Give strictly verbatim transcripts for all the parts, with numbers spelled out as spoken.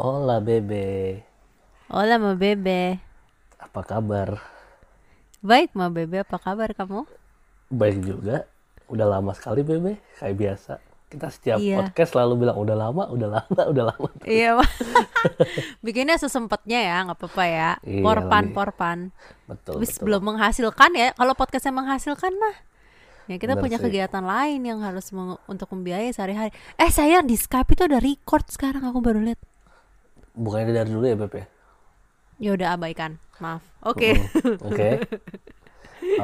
Hola Bebe. Hola Ma Bebe. Apa kabar? Baik Ma Bebe, apa kabar kamu? Baik juga. Udah lama sekali Bebe, kayak biasa. Kita setiap iya. podcast selalu bilang udah lama, udah lama, udah lama. Iya. Bikinnya sesempatnya ya, nggak apa-apa ya. Iya, porpan, lebih. porpan. Betul. Habis betul. Belum menghasilkan ya. Kalau podcastnya menghasilkan mah, ya kita bener punya sih. Kegiatan lain yang harus meng- untuk membiayai sehari-hari. Eh sayang, di Skype itu udah record sekarang, aku baru lihat. Bukannya dari dulu ya Beb ya? Ya udah abaikan, maaf. Oke. Oke.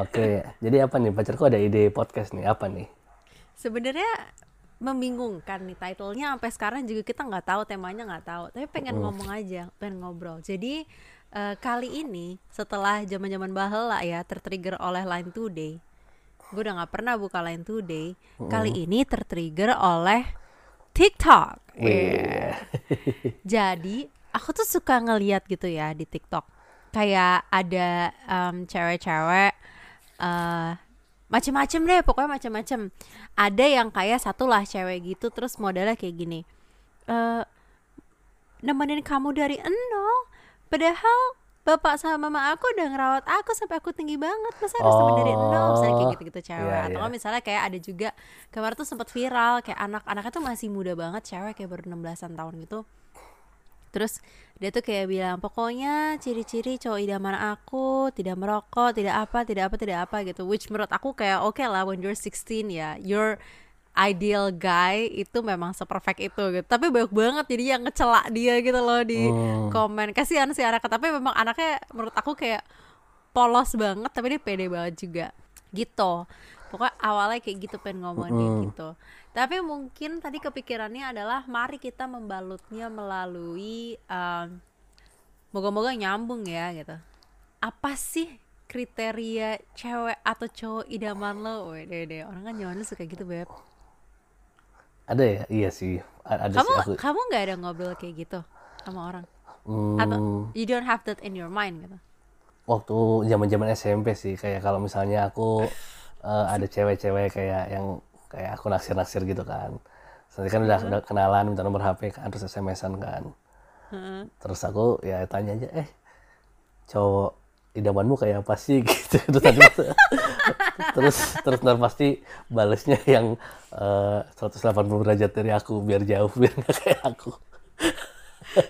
Oke. Jadi apa nih, pacarku ada ide podcast nih, apa nih? Sebenarnya membingungkan nih titlenya, sampai sekarang juga kita nggak tahu temanya, nggak tahu, tapi pengen uh. ngomong aja, pengen ngobrol. Jadi uh, kali ini setelah zaman-zaman bahela ya, tertrigger oleh Line Today. Gue udah nggak pernah buka Line Today. Uh. Kali ini tertrigger oleh TikTok. Yeah. Jadi aku tuh suka ngeliat gitu ya di TikTok, kayak ada um, cewek-cewek. Uh, Macem-macem deh, pokoknya macem-macem. Ada yang kayak satulah cewek gitu, terus modelnya kayak gini, e, nemenin kamu dari nol, padahal bapak sama mama aku udah ngerawat aku sampai aku tinggi banget, masa harus temen dari nol? Misalnya kayak gitu-gitu cewek. yeah, Atau yeah. misalnya kayak ada juga, kemarin tuh sempat viral, kayak anak-anaknya tuh masih muda banget, cewek kayak baru enam belasan tahun gitu. Terus dia tuh kayak bilang, pokoknya ciri-ciri cowok idaman aku tidak merokok, tidak apa, tidak apa, tidak apa gitu. Which menurut aku kayak oke okay lah, when you're sixteen ya, your ideal guy itu memang seperfect itu gitu. Tapi banyak banget jadi yang ngecela dia gitu loh di oh. komen. Kasihan si anak, tapi memang anaknya menurut aku kayak polos banget, tapi dia pede banget juga gitu. Pokoknya awalnya kayak gitu, pengen ngomongin kayak gitu. Tapi mungkin tadi kepikirannya adalah mari kita membalutnya melalui um, moga-moga nyambung ya gitu. Apa sih kriteria cewek atau cowok idaman lo? Wede deh, orang kan nyamannya suka gitu Beb. Ada ya? Iya sih. Ada kamu sih, kamu nggak ada ngobrol kayak gitu sama orang? Hmm. Atau you don't have that in your mind gitu? Waktu zaman-zaman S M P sih, kayak kalau misalnya aku Uh, ada cewek-cewek kayak yang kayak aku naksir-naksir gitu kan. Nanti kan udah, uh. udah kenalan, minta nomor H P kan, terus S M S-an kan. Uh. Terus aku ya tanya aja, eh cowok idamanmu kayak apa sih gitu. Terus terus terus ntar pasti balesnya yang uh, seratus delapan puluh derajat dari aku, biar jauh, biar nggak kayak aku.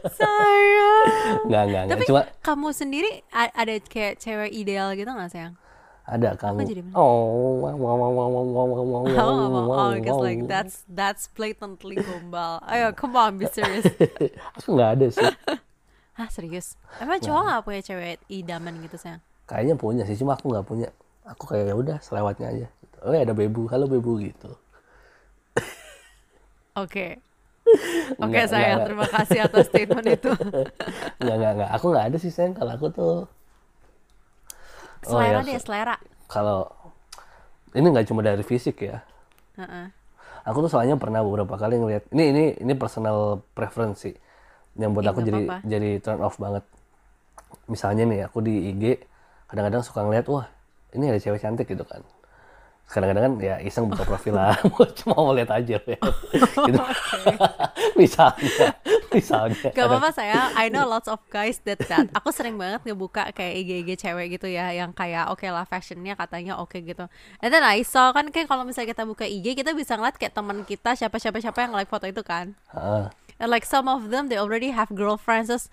Sayang. Nggak, nggak, nggak. Tapi cuma, kamu sendiri ada kayak cewek ideal gitu nggak sayang? Ada kamu. Oh, wow, wow, wow, wow, wow, wow, wow, oh, because like that's that's blatantly gombal. Ayo, come on, be serious. Aku nggak ada sih. Hah, serius? Emang cowok nggak punya cewek idaman gitu sayang? Kayaknya punya sih, cuma aku nggak punya. Aku kayak ya udah selewatnya aja. Oh ya, ada bebu, halo bebu gitu. Oke, oke sayang, terima kasih atas statement itu. Nggak nggak nggak, aku nggak ada sih sayang. Kalau aku tuh selera oh, ya. deh, selera. Kalau ini nggak cuma dari fisik ya. Uh-uh. Aku tuh soalnya pernah beberapa kali ngelihat. Ini ini ini personal preference sih, yang buat eh, aku jadi apa-apa. jadi turn off banget. Misalnya nih, aku di I G kadang-kadang suka ngelihat, wah ini ada cewek cantik gitu kan. Kadang-kadang kan ya iseng buka profil lah, cuma mau lihat aja ya. Gitu. Misalnya, misalnya. Gak apa-apa sayang, I know lots of guys that that. Aku sering banget ngebuka kayak I G I G cewek gitu ya, yang kayak oke okay lah fashionnya katanya oke okay gitu. And then I saw kan, kayak kalau misalnya kita buka I G kita bisa ngeliat kayak teman kita siapa-siapa siapa yang like foto itu kan. Uh. And like some of them they already have girlfriends. Just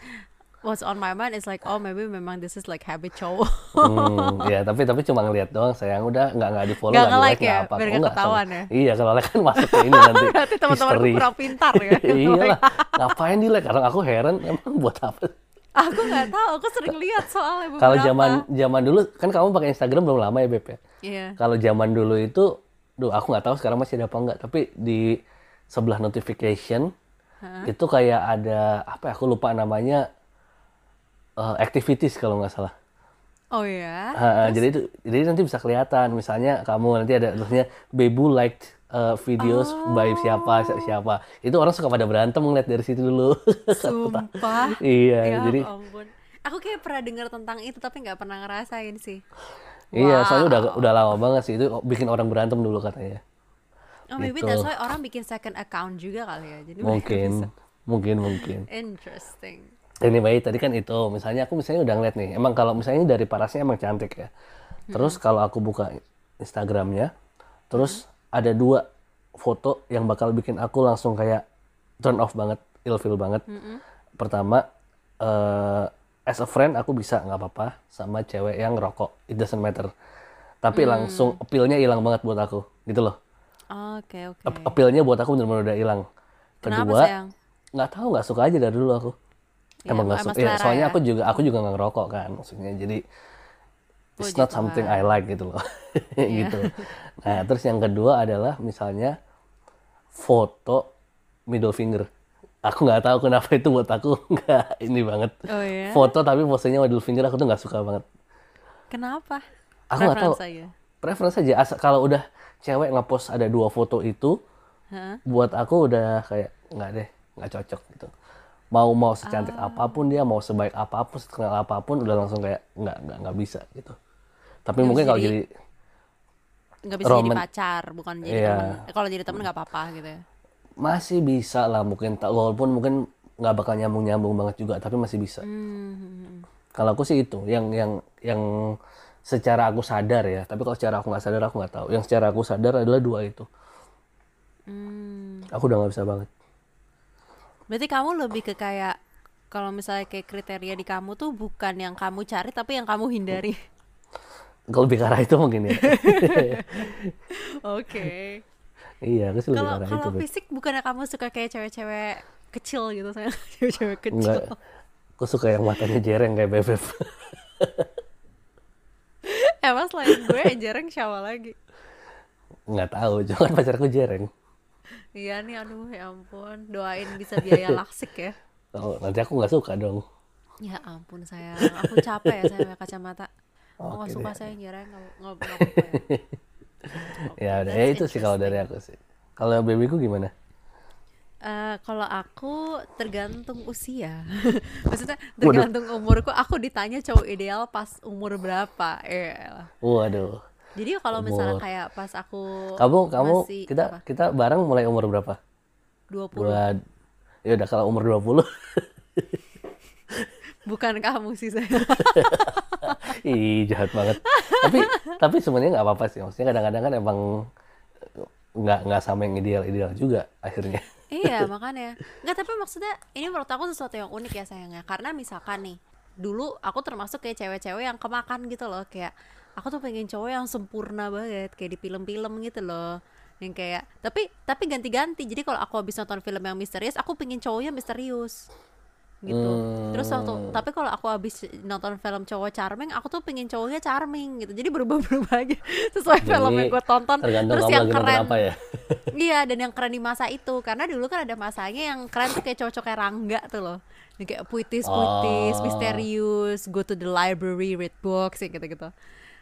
what's on my mind is like, oh maybe memang this is like habit cowok. Hmm, ya tapi tapi cuma ngelihat doang sayang, udah nggak nggak di follow nggak di like nggak ya, apa biar nggak ketahuan ya. Iya kalau like kan masuk ke ini nanti. Nanti teman-teman kurang pintar ya. Iyalah, ngapain di like? Karena aku heran emang buat apa? Aku nggak tahu, aku sering lihat soalnya beberapa. Kalau zaman zaman dulu kan kamu pakai Instagram belum lama ya Beb ya? Iya. Kalau zaman dulu itu, duh aku nggak tahu sekarang masih ada apa nggak. Tapi di sebelah notification huh? itu kayak ada apa? Aku lupa namanya. Uh, activities kalau nggak salah. Oh ya. Uh, jadi itu, jadi nanti bisa kelihatan. Misalnya kamu nanti ada tulisnya Bebu liked uh, videos oh. by siapa siapa. Itu orang suka pada berantem ngeliat dari situ dulu. Sumpah. Iya. Ya, jadi. Ampun. Aku kayak pernah dengar tentang itu tapi nggak pernah ngerasain sih. Iya, wow. Soalnya udah udah lama banget sih, itu bikin orang berantem dulu katanya. Oh, maybe gitu. That's why orang bikin second account juga kali ya. Jadi mungkin, mungkin, mungkin. Interesting. Anyway, tadi kan itu, misalnya aku misalnya udah ngeliat nih, emang kalau misalnya dari parasnya emang cantik ya. Terus hmm. kalau aku buka Instagramnya, terus hmm. ada dua foto yang bakal bikin aku langsung kayak turn off banget, ill-feel banget. Hmm. Pertama, uh, as a friend aku bisa nggak apa-apa sama cewek yang rokok, it doesn't matter. Tapi hmm. langsung appeal-nya hilang banget buat aku, gitu loh. Oke, oke. Appeal-nya buat aku benar-benar udah hilang. Kedua, kenapa sayang? Nggak tahu, nggak suka aja dari dulu aku. Ya, emang nggak suka, ya, soalnya ya? aku juga aku juga nggak ngerokok kan, maksudnya jadi it's not something I like gitu loh, gitu. Nah terus yang kedua adalah misalnya foto middle finger, aku nggak tahu kenapa itu buat aku nggak ini banget. Oh, yeah? Foto tapi posenya middle finger aku tuh nggak suka banget. Kenapa? Aku nggak tahu. Preference aja. As- kalau udah cewek ngepost ada dua foto itu, huh? buat aku udah kayak nggak deh, nggak cocok gitu. mau mau secantik ah. apapun dia, mau sebaik apapun, sekenal apapun, udah langsung kayak nggak nggak nggak bisa gitu. Tapi gak mungkin kalau jadi nggak bisa roman, jadi pacar, bukan jadi yeah. teman. Kalau jadi teman nggak apa-apa gitu ya. Masih bisa lah mungkin, walaupun mungkin nggak bakal nyambung nyambung banget juga, tapi masih bisa. Hmm. Kalau aku sih itu, yang yang yang secara aku sadar ya. Tapi kalau secara aku nggak sadar aku nggak tahu. Yang secara aku sadar adalah dua itu. Hmm. Aku udah nggak bisa banget. Berarti kamu lebih ke kayak, kalau misalnya kayak kriteria di kamu tuh bukan yang kamu cari, tapi yang kamu hindari. Kalau lebih ke arah itu mungkin ya. Oke. Okay. Iya, aku sih lebih ke arah itu. Kalau fisik, bukannya kamu suka kayak cewek-cewek kecil gitu, sayang? Cewek-cewek kecil. Enggak, aku suka yang matanya jereng kayak Bebeb. Emang selain gue yang jereng siapa lagi? Nggak tahu, cuman pacarku jereng. Iya nih, aduh ya ampun, doain bisa biaya laksik ya. Oh, nanti aku nggak suka dong. Ya ampun sayang, aku capek ya sayang kacamata. Aku nggak suka sayang jarang ngobrol. Ya udah, ya itu sih kalau dari aku sih. Kalau babyku gimana? Uh, kalau aku tergantung usia, maksudnya tergantung waduh. umurku. Aku ditanya cowok ideal pas umur berapa? Eyalah. Waduh. Jadi kalau misalnya kayak pas aku kamu kamu masih, kita apa? kita bareng mulai umur berapa? dua puluh. Ya udah kalau umur dua puluh. Bukan kamu sih saya. Ih, jahat banget. Tapi tapi sebenarnya enggak apa-apa sih. Maksudnya kadang-kadang kan emang enggak enggak sama yang ideal-ideal juga akhirnya. Iya, makanya. Enggak, tapi maksudnya ini menurut aku sesuatu yang unik ya sayangnya. Karena misalkan nih, dulu aku termasuk kayak cewek-cewek yang kemakan gitu loh, kayak aku tuh pengen cowok yang sempurna banget kayak di film-film gitu loh, yang kayak tapi tapi ganti-ganti. Jadi kalau aku habis nonton film yang misterius, aku pengen cowoknya misterius gitu. Hmm. Terus waktu tapi kalau aku habis nonton film cowok charming, aku tuh pengen cowoknya charming gitu. Jadi berubah-berubah aja sesuai jadi, film yang gue tonton. Terus yang keren apa ya? Iya, dan yang keren di masa itu. Karena dulu kan ada masanya yang keren tuh kayak cowok-cowok kayak Rangga tuh loh. Kayak puitis-puitis, oh. misterius, go to the library, read books gitu-gitu.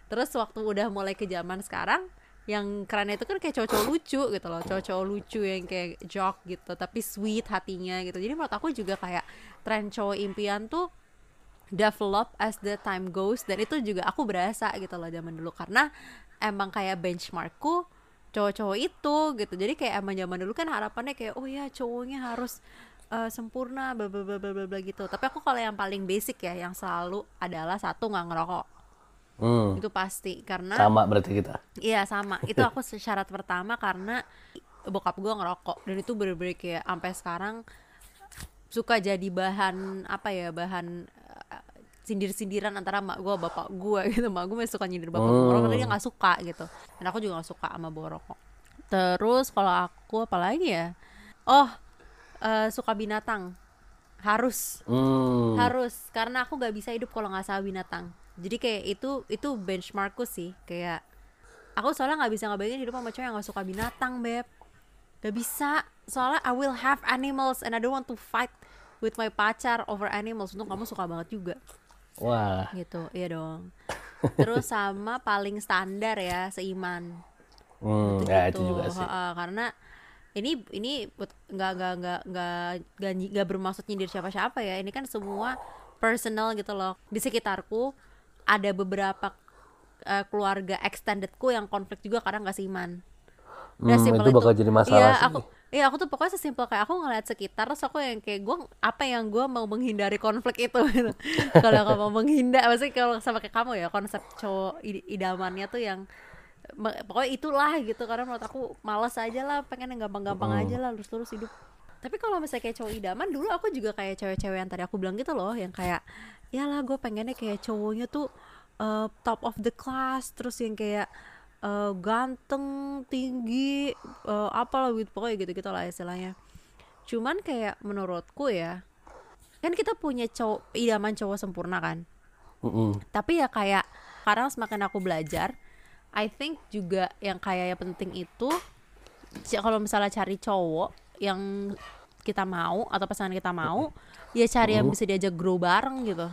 Terus waktu udah mulai ke zaman sekarang, yang kerennya itu kan kayak cowok-cowok lucu gitu loh, cowok-cowok lucu yang kayak jock gitu, tapi sweet hatinya gitu. Jadi menurut aku juga kayak tren cowok impian tuh develop as the time goes, dan itu juga aku berasa gitu loh zaman dulu, karena emang kayak benchmarkku cowok-cowok itu gitu. Jadi kayak emang zaman dulu kan harapannya kayak oh ya cowoknya harus Uh, sempurna bla bla bla bla bla gitu. Tapi aku kalau yang paling basic ya, yang selalu adalah satu nggak ngerokok. Hmm. Itu pasti karena sama berarti kita. Iya sama. Itu aku syarat pertama karena bokap gue ngerokok, dan itu bener-bener kayak sampai sekarang suka jadi bahan apa ya bahan uh, sindir-sindiran antara mak gue bapak gue gitu. Mak gue suka nyindir bapak gue hmm. ngerokok, dia nggak suka gitu. Dan aku juga nggak suka sama bawa rokok. Terus kalau aku apalagi ya? Oh Uh, suka binatang, harus hmm. harus karena aku nggak bisa hidup kalau nggak sama binatang. Jadi kayak itu itu benchmarkku sih, kayak aku soalnya nggak bisa ngebayangin hidup sama cowok yang nggak suka binatang, beb. Nggak bisa, soalnya I will have animals and I don't want to fight with my pacar over animals. Untung kamu suka banget juga. Wah. Gitu, iya dong. Terus sama paling standar ya, seiman. Hmm, gitu, ya, itu juga sih. Uh, karena ini ini nggak nggak nggak nggak nggak bermaksud nyindir siapa-siapa ya, ini kan semua personal gitu loh. Di sekitarku ada beberapa uh, keluarga extendedku yang konflik juga kadang gak seiman. Udah hmm, itu bakal itu. Jadi masalah ya, sih. Aku, ya aku tuh pokoknya sesimpel kayak aku ngeliat sekitar, terus aku yang kayak gue apa yang gue mau menghindari konflik itu. Gitu. Kalau nggak mau menghindar, maksudnya kalau sama kayak kamu ya konsep cowok idamannya tuh yang pokoknya itulah gitu, karena menurut aku malas aja lah, pengen yang gampang-gampang hmm. aja lah, lurus-lurus hidup. Tapi kalau misalnya kayak cowok idaman, dulu aku juga kayak cewek-cewek yang tadi aku bilang gitu loh, yang kayak iyalah gue pengennya kayak cowoknya tuh uh, top of the class, terus yang kayak Uh, ganteng, tinggi, uh, apalah gitu, pokoknya gitu-gitu lah istilahnya. Cuman kayak menurutku ya, kan kita punya cowok, idaman cowok sempurna kan. Mm-mm. Tapi ya kayak sekarang semakin aku belajar, I think juga yang kayak yang penting itu kalau misalnya cari cowok yang kita mau atau pasangan kita mau, ya cari yang bisa diajak grow bareng gitu.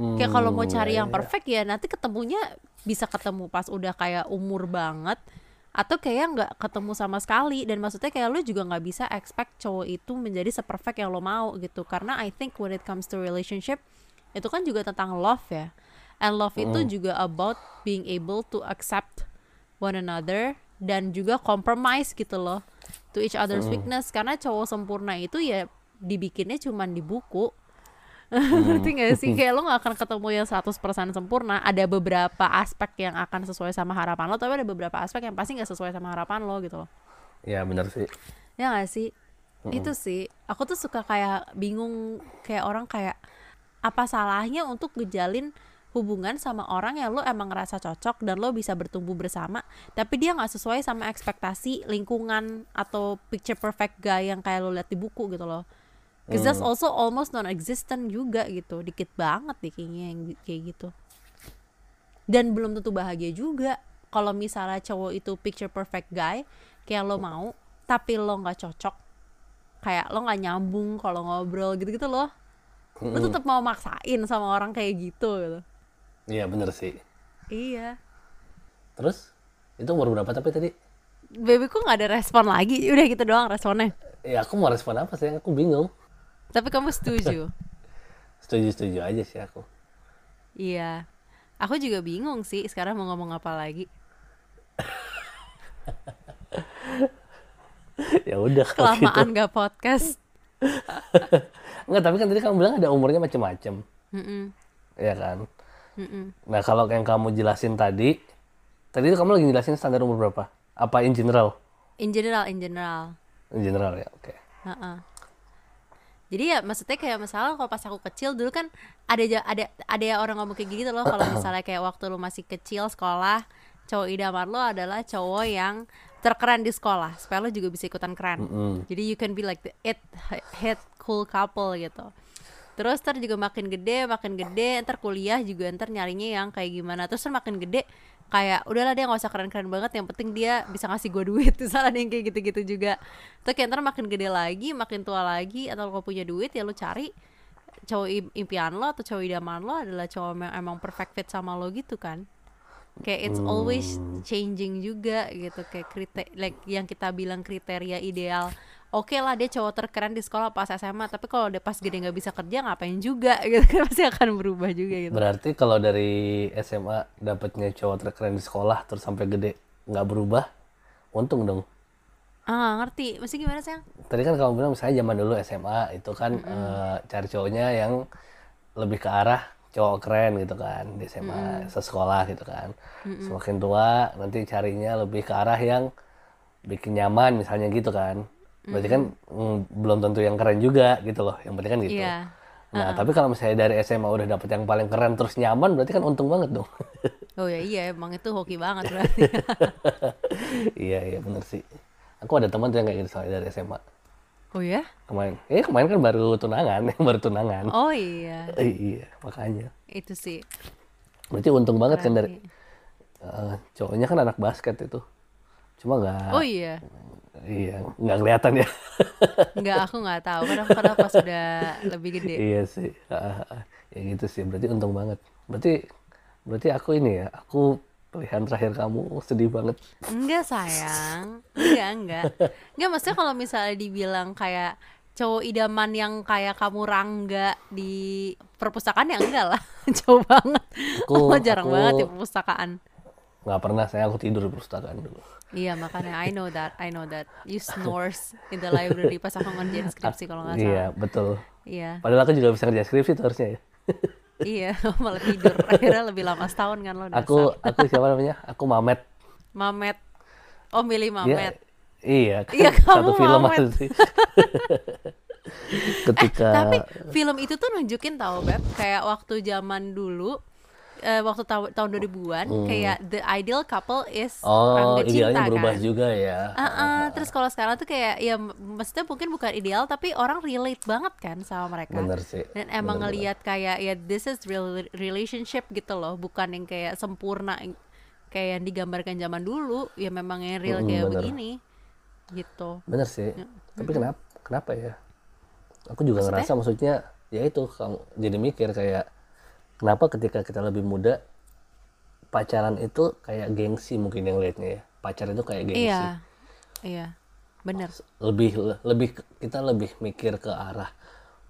Kayak kalau mau cari yang perfect ya nanti ketemunya bisa ketemu pas udah kayak umur banget atau kayak nggak ketemu sama sekali. Dan maksudnya kayak lo juga nggak bisa expect cowok itu menjadi seperfect yang lo mau gitu. Karena I think when it comes to relationship itu kan juga tentang love ya. And love mm. itu juga about being able to accept one another dan juga compromise gitu loh to each other's mm. weakness. Karena cowok sempurna itu ya dibikinnya cuma di buku. Ngerti hmm. gak sih? Kayak lo gak akan ketemu yang seratus persen sempurna. Ada beberapa aspek yang akan sesuai sama harapan lo, tapi ada beberapa aspek yang pasti gak sesuai sama harapan lo gitu loh. Ya benar sih. Ya gak sih? Hmm. Itu sih. Aku tuh suka kayak bingung, kayak orang kayak apa salahnya untuk ngejalin hubungan sama orang yang lo emang ngerasa cocok dan lo bisa bertumbuh bersama, tapi dia gak sesuai sama ekspektasi lingkungan atau picture perfect guy yang kayak lo liat di buku gitu loh. Because that's also almost non-existent juga gitu. Dikit banget deh kayaknya yang kayak gitu. Dan belum tentu bahagia juga. Kalau misalnya cowok itu picture perfect guy, kayak lo mau, tapi lo gak cocok. Kayak lo gak nyambung kalau ngobrol gitu-gitu loh. Lo tetap mau maksain sama orang kayak gitu gitu. Iya bener sih. Iya. Terus? Itu umur berapa tapi tadi? Babyku gak ada respon lagi. Udah gitu doang responnya. Ya aku mau respon apa sih? Aku bingung. Tapi kamu setuju? Setuju-setuju aja sih aku. Iya. Aku juga bingung sih sekarang mau ngomong apa lagi. Ya udah. Kelamaan gitu. Gak podcast. Enggak, tapi kan tadi kamu bilang ada umurnya macam-macam. Iya kan? Mm-mm. Nah kalau yang kamu jelasin tadi, tadi itu kamu lagi jelasin standar umur berapa? Apa in general? In general, in general. In general ya, oke. Okay. Uh-uh. Jadi ya maksudnya kayak masalah kalau pas aku kecil dulu kan ada ada ada orang ngomong kayak gitu loh, kalau misalnya kayak waktu lu masih kecil sekolah, cowok idaman lu adalah cowok yang terkeren di sekolah supaya lu juga bisa ikutan keren. Mm-hmm. Jadi you can be like the it hit cool couple gitu. Terus ntar juga makin gede makin gede ntar kuliah juga ntar nyarinya yang kayak gimana. Terus ntar makin gede kayak udahlah dia nggak usah keren-keren banget, yang penting dia bisa ngasih gue duit, misalnya ada yang kayak gitu-gitu juga. Terus kayak ntar makin gede lagi, makin tua lagi, atau kalau punya duit ya lo cari cowok impian lo atau cowok idaman lo adalah cowok yang emang perfect fit sama lo gitu kan. Kayak it's always changing juga gitu, kayak kriteria like yang kita bilang kriteria ideal. Oke okay lah dia cowok terkeren di sekolah pas S M A, tapi kalau udah pas gede nggak bisa kerja ngapain juga gitu kan, pasti akan berubah juga gitu. Berarti kalau dari S M A dapatnya cowok terkeren di sekolah terus sampai gede nggak berubah, untung dong. Ah ngerti, mesti gimana sayang? Tadi kan kamu bilang misalnya zaman dulu S M A itu kan mm-hmm. uh, cari cowoknya yang lebih ke arah cowok keren gitu kan di S M A mm-hmm. sesekolah gitu kan. Mm-hmm. Semakin tua nanti carinya lebih ke arah yang bikin nyaman misalnya gitu kan. Berarti kan mm, belum tentu yang keren juga gitu loh, yang penting kan gitu. Yeah. Nah uh-huh. tapi kalau misalnya dari S M A udah dapet yang paling keren terus nyaman, berarti kan untung banget dong. Oh ya iya, emang itu hoki banget berarti. Iya iya bener sih. Aku ada teman tuh yang kayak gitu soalnya dari S M A. Oh ya? Kemarin, eh kemarin kan baru tunangan, baru tunangan. Oh iya. Eh, iya makanya. Itu sih. Berarti untung banget berarti. Kan dari uh, cowoknya kan anak basket itu, cuma nggak. Oh iya. Iya, nggak kelihatan ya. Nggak, aku nggak tahu. Karena pas sudah lebih gede. Iya sih, ya gitu sih. Berarti untung banget. Berarti, berarti aku ini ya, aku pilihan terakhir kamu sedih banget. Enggak sayang, enggak enggak. Enggak maksudnya kalau misalnya dibilang kayak cowok idaman yang kayak kamu Rangga di perpustakaan ya enggak lah. Jauh banget. Aku, oh, jarang aku banget di perpustakaan. Enggak pernah, saya aku tidur di perpustakaan dulu. Iya, makanya I know that, I know that. You snores in the library pas aku ngerjain skripsi kalau enggak salah. Iya, betul. Iya. Padahal aku juga bisa ngerjain skripsi tuh harusnya ya. Iya, malah tidur. Akhirnya lebih lama setahun kan lo. Aku dasar. Aku siapa namanya? Aku Mamet. Mamet. Oh, milih Mamet. Dia, Iya, iya kan satu film pasti. Ketika eh, tapi film itu tuh nunjukin tau Beb, kayak waktu zaman dulu eh, waktu ta- tahun dua ribuan hmm. kayak the ideal couple is oh, idealnya cinta, berubah kan? Juga ya. Uh-uh, uh-huh. Terus kalau sekarang tuh kayak ya maksudnya mungkin bukan ideal tapi orang relate banget kan sama mereka. Bener sih. Dan emang bener, ngelihat bener. Kayak ya this is real relationship gitu loh, bukan yang kayak sempurna kayak yang digambarkan zaman dulu, ya memang yang real hmm, kayak bener. Begini. Gitu. Bener sih. Ya. Tapi kenapa kenapa ya? Aku juga maksudnya? Ngerasa maksudnya ya itu kamu jadi mikir kayak kenapa ketika kita lebih muda pacaran itu kayak gengsi mungkin yang liatnya ya. Pacaran itu kayak gengsi. Iya. Iya. Bener. Lebih lebih kita lebih mikir ke arah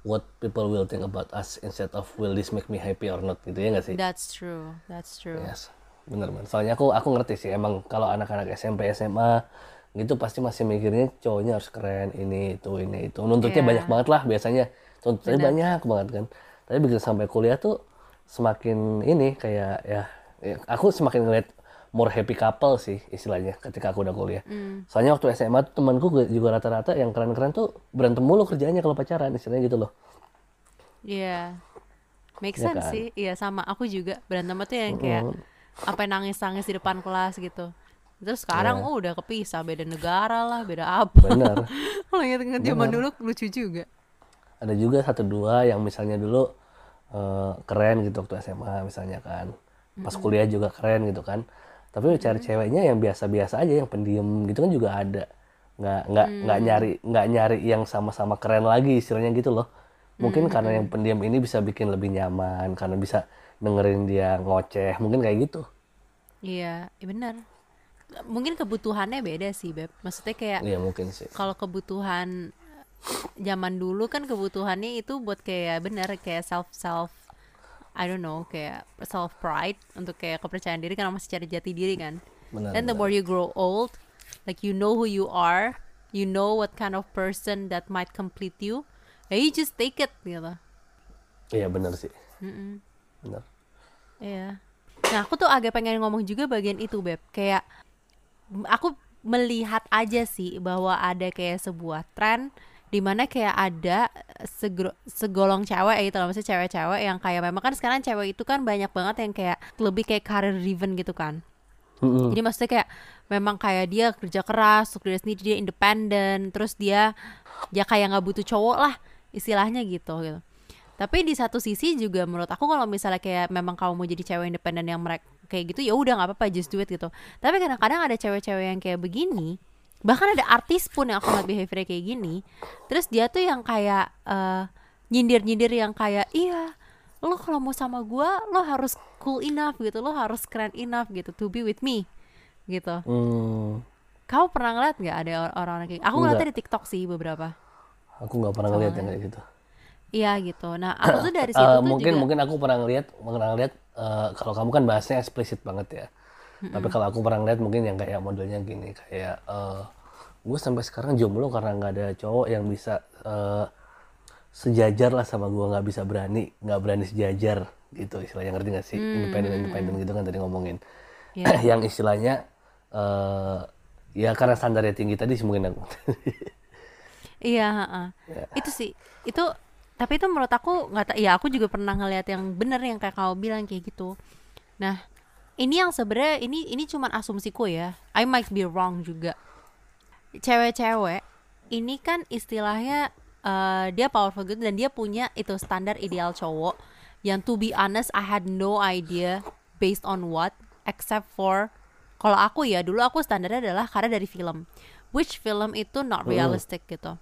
what people will think about us instead of will this make me happy or not gitu ya enggak sih? That's true. That's true. Yes. Bener bener. Soalnya aku aku ngerti sih emang kalau anak-anak S M P S M A gitu pasti masih mikirnya cowoknya harus keren ini itu ini itu nuntutnya yeah. banyak banget lah biasanya nuntutnya banyak banget kan tapi begitu sampai kuliah tuh semakin ini kayak ya, ya aku semakin ngeliat more happy couple sih istilahnya ketika aku udah kuliah mm. soalnya waktu S M A tuh temanku juga rata-rata yang keren-keren tuh berantem mulu kerjanya kalau pacaran istilahnya gitu loh iya yeah. make sense ya kan? Sih iya sama aku juga berantem tuh yang kayak mm. apa nangis-nangis di depan kelas gitu. Terus sekarang, yeah. oh udah kepisah, beda negara lah, beda apa. Bener. Kalau ingat-ingat zaman dulu, lucu juga. Ada juga satu dua yang misalnya dulu uh, keren gitu waktu S M A misalnya kan. Pas mm-hmm. kuliah juga keren gitu kan. Tapi mm-hmm. cari ceweknya yang biasa-biasa aja, yang pendiam gitu kan juga ada. Nggak, nggak, mm-hmm. nggak, nyari, nggak nyari yang sama-sama keren lagi istilahnya gitu loh. Mungkin mm-hmm. karena yang pendiam ini bisa bikin lebih nyaman, karena bisa dengerin dia ngoceh, mungkin kayak gitu. Iya, yeah, benar. Mungkin kebutuhannya beda sih Beb. Maksudnya kayak ya, mungkin sih. Kalau kebutuhan zaman dulu kan kebutuhannya itu buat kayak benar kayak self-self I don't know kayak self-pride untuk kayak kepercayaan diri karena masih cari jati diri kan. Benar, then the more you grow old like you know who you are, you know what kind of person that might complete you, and you just take it gitu. Iya benar sih. Mm-mm. Benar. Iya. Nah aku tuh agak pengen ngomong juga bagian itu Beb. Kayak aku melihat aja sih bahwa ada kayak sebuah tren di mana kayak ada segro, segolong cewek gitu loh, maksudnya cewek-cewek yang kayak memang kan sekarang cewek itu kan banyak banget yang kayak lebih kayak career driven gitu kan. Mm-hmm. Jadi maksudnya kayak memang kayak dia kerja keras, dia sendiri dia independen, terus dia dia kayak nggak butuh cowok lah istilahnya gitu gitu. Tapi di satu sisi juga menurut aku kalau misalnya kayak memang kamu mau jadi cewek independen yang mereka kayak gitu ya udah nggak apa-apa just do it gitu. Tapi kadang-kadang ada cewek-cewek yang kayak begini, bahkan ada artis pun yang aku nggak behaviornya kayak gini. Terus dia tuh yang kayak uh, nyindir-nyindir yang kayak iya lo kalau mau sama gue lo harus cool enough gitu, lo harus keren enough gitu to be with me gitu. Hmm. Kau pernah ngeliat nggak ada orang-orang kayak? Aku ngeliatnya di TikTok sih beberapa. Aku nggak pernah ngeliat yang kayak gitu. Iya gitu. Nah aku tuh dari situ uh, tuh mungkin juga... mungkin aku pernah ngeliat pernah ngeliat. Uh, kalau kamu kan bahasnya eksplisit banget ya, mm-hmm. tapi kalau aku pernah lihat mungkin yang kayak modelnya gini kayak uh, gue sampai sekarang jomblo karena nggak ada cowok yang bisa uh, sejajar lah sama gue, nggak bisa berani nggak berani sejajar gitu istilahnya, ngerti nggak sih? Mm-hmm. Independen independen gitu kan tadi ngomongin, yeah. yang istilahnya uh, ya karena standarnya tinggi tadi sih mungkin aku. Iya, uh. ya. Itu sih itu. Tapi itu menurut aku nggak, ya aku juga pernah ngelihat yang bener yang kayak kamu bilang kayak gitu. Nah, ini yang sebenarnya ini ini cuma asumsiku ya. I might be wrong juga. Cewek-cewek ini kan istilahnya uh, dia powerful gitu dan dia punya itu standar ideal cowok yang to be honest I had no idea based on what except for kalau aku ya dulu aku standarnya adalah karena dari film, which film itu not realistic hmm. gitu.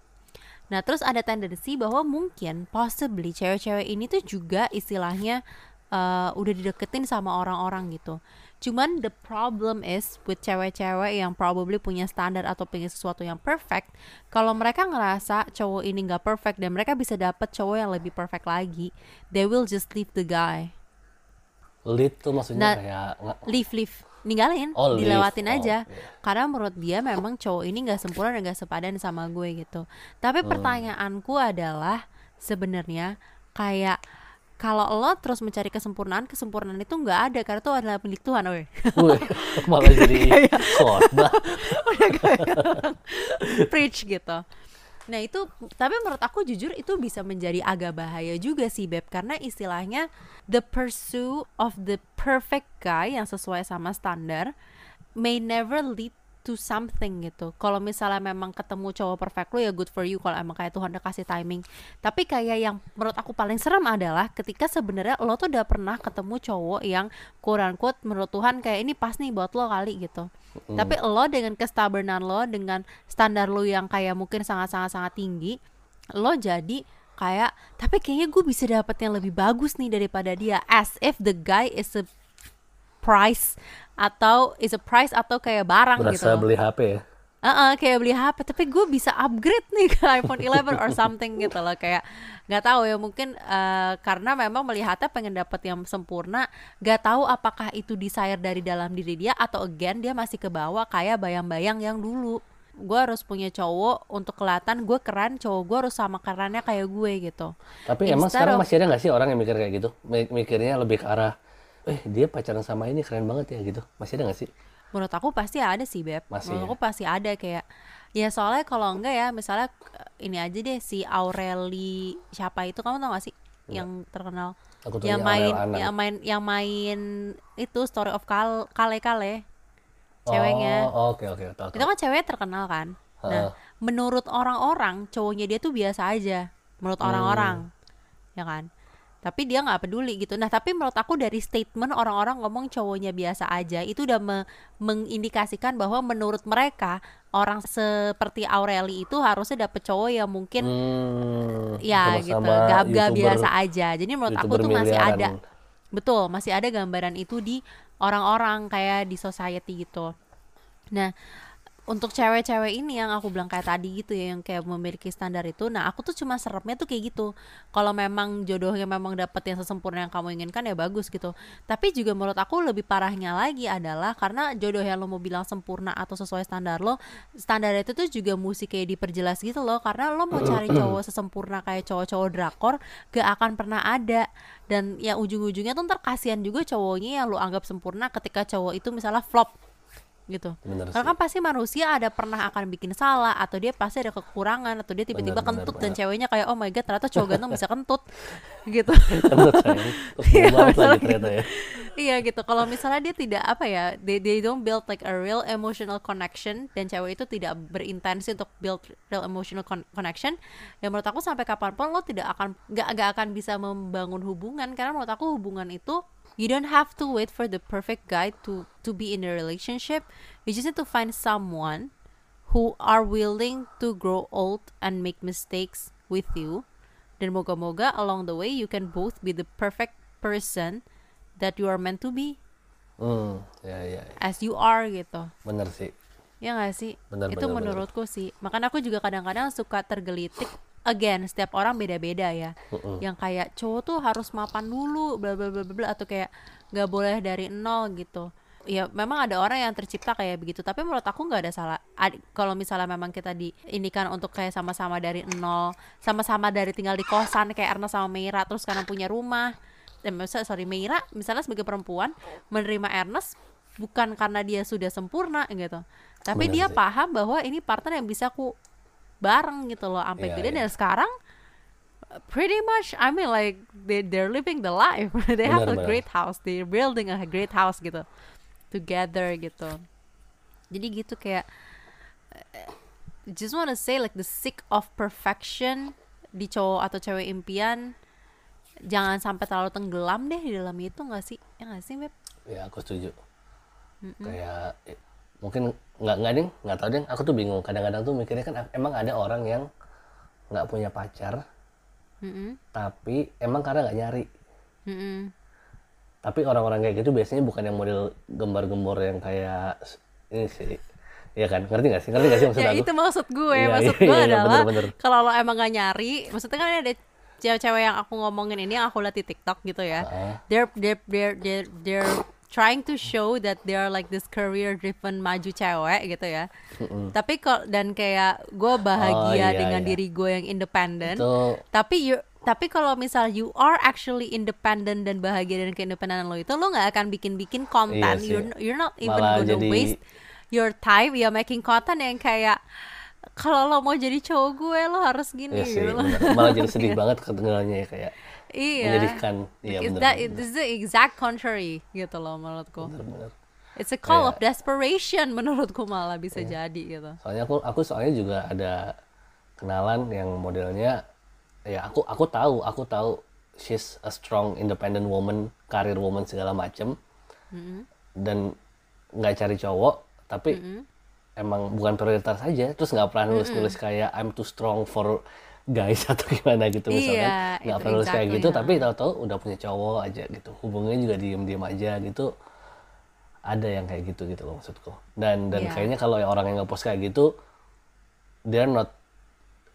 Nah terus ada tendensi bahwa mungkin possibly cewek-cewek ini tuh juga istilahnya uh, udah dideketin sama orang-orang gitu. Cuman the problem is with cewek-cewek yang probably punya standar atau pengen sesuatu yang perfect, kalau mereka ngerasa cowok ini gak perfect dan mereka bisa dapet cowok yang lebih perfect lagi, they will just leave the guy. Leave tuh maksudnya nah, kayak leave, leave ninggalin, oh, dilewatin leave. aja oh, yeah. Karena menurut dia memang cowok ini gak sempurna dan gak sepadan sama gue gitu. Tapi hmm. pertanyaanku adalah sebenarnya kayak kalau lo terus mencari kesempurnaan, kesempurnaan itu nggak ada karena itu adalah milik Tuhan, oke? Malah jadi khotbah. Udah kayak preach gitu. Nah itu, tapi menurut aku jujur itu bisa menjadi agak bahaya juga sih Beb, karena istilahnya the pursuit of the perfect guy yang sesuai sama standar may never lead to something gitu. Kalau misalnya memang ketemu cowok perfect lo ya good for you, kalau emang kayak Tuhan udah kasih timing. Tapi kayak yang menurut aku paling serem adalah ketika sebenarnya lo tuh udah pernah ketemu cowok yang quote unquote menurut Tuhan kayak ini pas nih buat lo kali gitu. Mm. Tapi lo dengan kestabernan lo, dengan standar lo yang kayak mungkin sangat-sangat-sangat tinggi, lo jadi kayak tapi kayaknya gue bisa dapet yang lebih bagus nih daripada dia, as if the guy is a price atau is a price atau kayak barang berasa gitu. Berasa beli H P ya? Uh-uh, kayak beli H P, tapi gue bisa upgrade nih ke iPhone eleven or something gitu loh. Kayak gak tahu ya, mungkin uh, karena memang melihatnya pengen dapet yang sempurna. Gak tahu apakah itu desire dari dalam diri dia atau again dia masih kebawa kayak bayang-bayang yang dulu. Gue harus punya cowok untuk kelihatan gue keren, cowok gue harus sama kerennya kayak gue gitu. Tapi Instead emang sekarang of... masih ada gak sih orang yang mikir kayak gitu? Mikirnya lebih ke arah eh dia pacaran sama ini keren banget ya gitu. Masih ada gak sih? Menurut aku pasti ada sih Beb. Masih Menurut ya? aku pasti ada kayak ya soalnya kalau enggak ya misalnya ini aja deh si Aureli siapa itu, kamu tau gak sih? Enggak. Yang terkenal yang main yang main yang main itu Story of Kal- Kale-Kale ceweknya. Oh oke oke oke. Itu kan ceweknya terkenal kan. Ha. Nah, menurut orang-orang cowoknya dia tuh biasa aja menurut hmm. orang-orang. Ya kan? Tapi dia nggak peduli gitu. Nah tapi menurut aku dari statement orang-orang ngomong cowoknya biasa aja itu udah me- mengindikasikan bahwa menurut mereka orang seperti Aureli itu harusnya dapet cowok yang mungkin hmm, ya gitu gak biasa aja. Jadi menurut aku tuh masih miliaran. ada betul masih ada gambaran itu di orang-orang kayak di society gitu. Nah untuk cewek-cewek ini yang aku bilang kayak tadi gitu ya, yang kayak memiliki standar itu, nah aku tuh cuma seremnya tuh kayak gitu. Kalau memang jodohnya memang dapet yang sesempurna yang kamu inginkan ya bagus gitu. Tapi juga menurut aku lebih parahnya lagi adalah karena jodoh yang lo mau bilang sempurna atau sesuai standar lo, standar itu tuh juga mesti kayak diperjelas gitu loh. Karena lo mau cari cowok sesempurna kayak cowok-cowok drakor gak akan pernah ada. Dan ya ujung-ujungnya tuh ntar kasihan juga cowoknya yang lo anggap sempurna ketika cowok itu misalnya flop gitu. Bener karena sih. Kan pasti manusia ada pernah akan bikin salah atau dia pasti ada kekurangan atau dia tiba-tiba bener, kentut bener, dan bener. Ceweknya kayak oh my god ternyata cowok ganteng bisa kentut gitu. Kentut sayang. Iya gitu. Ya. Iya gitu. Kalau misalnya dia tidak apa ya, they, they don't build like a real emotional connection dan cewek itu tidak berintensi untuk build real emotional con- connection. Dan menurut aku sampai kapanpun lo tidak akan gak, gak akan bisa membangun hubungan karena menurut aku hubungan itu you don't have to wait for the perfect guy to, to be in a relationship. You just need to find someone who are willing to grow old and make mistakes with you. Dan moga-moga along the way you can both be the perfect person that you are meant to be. Hmm, ya, ya, ya. As you are gitu. Bener sih. Ya gak sih? Bener, Itu bener, menurutku bener. sih. Makanya aku juga kadang-kadang suka tergelitik. Again, setiap orang beda-beda ya. Uh-uh. Yang kayak cowok tuh harus mapan dulu, bla bla bla bla, atau kayak nggak boleh dari nol gitu. Ya memang ada orang yang tercipta kayak begitu. Tapi menurut aku nggak ada salah. Ad- kalau misalnya memang kita diindikan untuk kayak sama-sama dari nol, sama-sama dari tinggal di kosan kayak Erna sama Meira, terus karena punya rumah. Eh, misalnya sorry Meira, misalnya sebagai perempuan menerima Ernest bukan karena dia sudah sempurna gitu, tapi Benar dia sih. paham bahwa ini partner yang bisa ku bareng gitu loh sampai yeah, gede yeah. Dan sekarang pretty much I mean like they they're living the life. They bener, have a bener. great house. They're building a great house gitu together gitu. Jadi gitu kayak just wanna say like the sick of perfection di cowok atau cewek impian jangan sampai terlalu tenggelam deh di dalam itu, nggak sih? Ya nggak sih Beb? Ya aku setuju. Mm-mm. Kayak mungkin nggak nggak ding nggak tahu ding aku tuh bingung kadang-kadang tuh mikirnya kan emang ada orang yang nggak punya pacar mm-hmm. tapi emang karena nggak nyari mm-hmm. Tapi orang-orang kayak gitu biasanya bukan yang model gembar-gembor yang kayak ini sih. Iya kan, ngerti gak sih? Ngerti gak sih maksud ya, aku? Itu maksud gue, ya, maksud gue ya, adalah ya, kalau lo emang gak nyari, maksudnya kan ada cewek-cewek yang aku ngomongin ini, yang aku lihat di TikTok gitu ya, uh. they're, they're, they're, they're, they're trying to show that they are like this career-driven maju cewek gitu ya. Mm-hmm. Tapi kok dan kayak gue bahagia oh, iya, dengan iya. diri gue yang independen. Tapi you Tapi kalau misal you are actually independent dan bahagia dan keindependenan lo itu, lo nggak akan bikin-bikin konten. Iya you're, you're not even malah gonna jadi... waste your time. You're making konten yang kayak kalau lo mau jadi cowok gue lo harus gini. Iya lo. Malah jadi sedih banget kedengarannya ya kayak. Iya. Menyedihkan. Iya benar. It's the exact contrary gitu lo menurutku. Bener, bener. It's a call kayak, of desperation menurutku malah bisa iya. jadi gitu. Soalnya aku aku soalnya juga ada kenalan yang modelnya. Ya aku aku tahu aku tahu she's a strong independent woman, career woman segala macem, mm-hmm. dan nggak cari cowok tapi mm-hmm. emang bukan prioritas aja, terus nggak pernah nulis nulis kayak I'm too strong for guys atau gimana gitu misalkan, nggak yeah, pernah nulis exactly, kayak gitu yeah. tapi tahu-tahu udah punya cowok aja gitu, hubungannya juga diem-diem aja gitu, ada yang kayak gitu gitu loh maksudku, dan dan yeah. kayaknya kalau orang yang nggak post kayak gitu they're not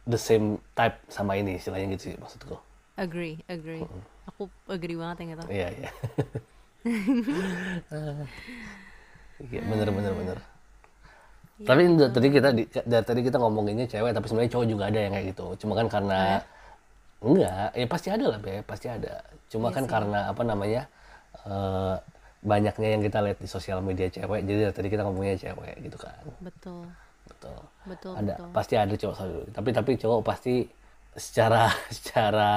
the same type sama ini, istilahnya gitu sih maksudku. Agree, agree. Mm-hmm. Aku agree banget yang itu. Iya, iya. Bener, bener, bener. Yeah. Tapi tadi kita dari tadi kita ngomonginnya cewek, tapi sebenarnya cowok juga ada yang kayak gitu. Cuma kan karena eh? enggak, ya pasti ada lah, ya pasti ada. Cuma yes, kan sih. karena apa namanya uh, banyaknya yang kita lihat di sosial media cewek, jadi dari tadi kita ngomongnya cewek gitu kan. Betul. Betul. betul ada betul. Pasti ada cowok satu, tapi tapi cowok pasti secara secara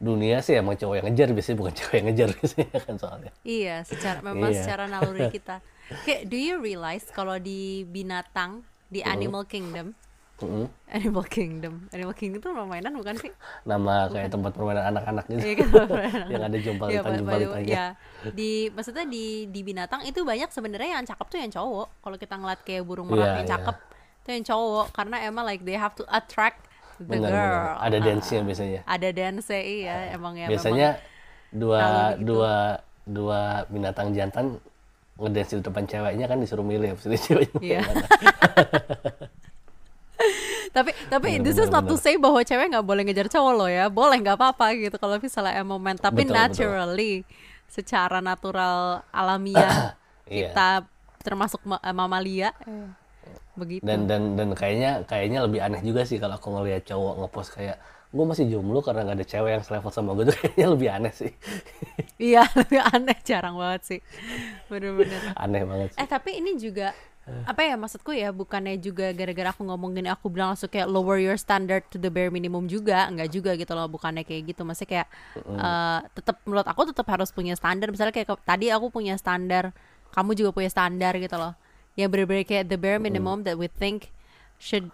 dunia sih emang cowok yang ngejar biasanya, bukan cewek yang ngejar biasanya kan soalnya. Iya, secara memang iya. secara naluri kita. Kayak do you realize kalau di binatang di mm-hmm. Animal Kingdom, mm-hmm. Animal Kingdom, Animal Kingdom itu permainan bukan sih? Nama kayak bukan. tempat permainan anak-anak gitu. Iya, yang ada jompalitan-jompalitannya. Ya, di maksudnya di di binatang itu banyak sebenarnya yang cakep tuh yang cowok. Kalau kita ngeliat kayak burung merak yeah, yang cakep yeah. itu yang cowok, karena emang like they have to attract the bener, girl. Bener. Ada nah, dance-nya biasanya. Ada dance-nya iya, nah, emang ya. Biasanya dua gitu. dua dua binatang jantan ngedance di depan ceweknya kan disuruh milih habis ceweknya. Iya. tapi tapi bener, this is bener, not bener. to say bahwa cewek nggak boleh ngejar cowok lo ya, boleh nggak apa-apa gitu kalau misalnya emang main, tapi betul, naturally betul. secara natural alamiah kita yeah. termasuk ma- mamalia eh, begitu. Dan dan dan kayaknya kayaknya lebih aneh juga sih kalau aku ngelihat cowok ngepost kayak gue masih jomblo karena nggak ada cewek yang selevel sama gue, tuh kayaknya lebih aneh sih. Iya lebih aneh, jarang banget sih, bener-bener aneh banget sih. Eh tapi ini juga apa ya, maksudku ya bukannya juga gara-gara aku ngomongin aku bilang langsung kayak lower your standard to the bare minimum juga, enggak juga gitu loh, bukannya kayak gitu, maksudnya kayak mm. uh, tetap menurut aku tetap harus punya standar, misalnya kayak ke- tadi aku punya standar, kamu juga punya standar gitu loh, yang bener-bener kayak the bare minimum mm. that we think should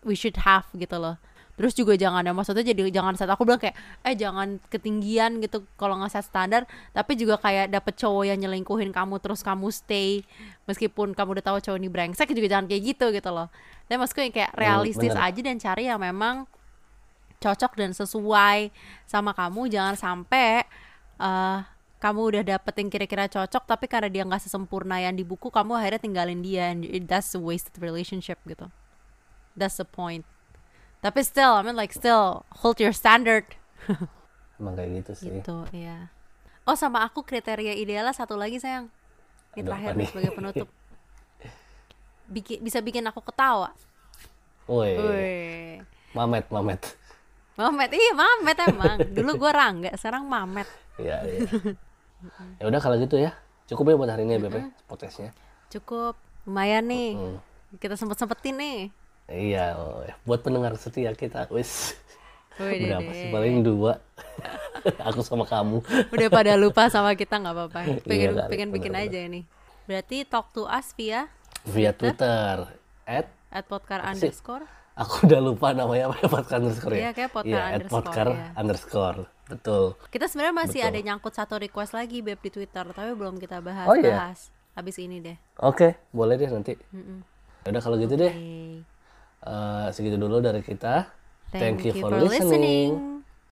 we should have gitu loh. Terus juga jangan ya, maksudnya jadi jangan set, aku bilang kayak eh jangan ketinggian gitu kalau nggak set standar, tapi juga kayak dapet cowok yang nyelingkuhin kamu terus kamu stay meskipun kamu udah tahu cowok ini brengsek, juga jangan kayak gitu gitu loh. Dan maksudku yang kayak realistis Bener. aja dan cari yang memang cocok dan sesuai sama kamu, jangan sampai uh, kamu udah dapetin kira-kira cocok tapi karena dia nggak sesempurna yang di buku kamu akhirnya tinggalin dia, and that's a wasted relationship gitu, that's the point. Tapi still, I mean like still hold your standard. Emang kayak gitu sih. Gitu, iya. Oh sama aku kriteria idealnya satu lagi sayang. Ini Aduh, terakhir nih sebagai penutup. Bikin, bisa bikin aku ketawa. Woi. Mamet, Mamet. Mamet, iya Mamet emang. Dulu gue Rangga, sekarang Mamet. Iya, iya. Ya udah kalau gitu ya. Cukup ya buat hari ini ya, Beb, podcastnya. Cukup, lumayan nih. Mm-hmm. Kita sempet-sempetin nih. Iya, buat pendengar setia kita, wis berapa sih, paling dua, aku sama kamu. Udah pada lupa sama kita, nggak apa-apa. Pengen, iya, pengen bener, bikin bener. aja ini. Berarti talk to us via via Twitter, at at podcar underscore. Aku udah lupa namanya apa, podcar underscore ya. Iya, kayak podcar ya, underscore. Podcar ya. underscore, betul. Kita sebenarnya masih betul. ada nyangkut satu request lagi Beb di Twitter, tapi belum kita bahas. Oh, iya? Bahas abis ini deh. Oke, okay, boleh deh nanti. Mm-mm. Udah kalau gitu okay. deh. Uh, segitu dulu dari kita. Thank, Thank you, you for, for listening. listening.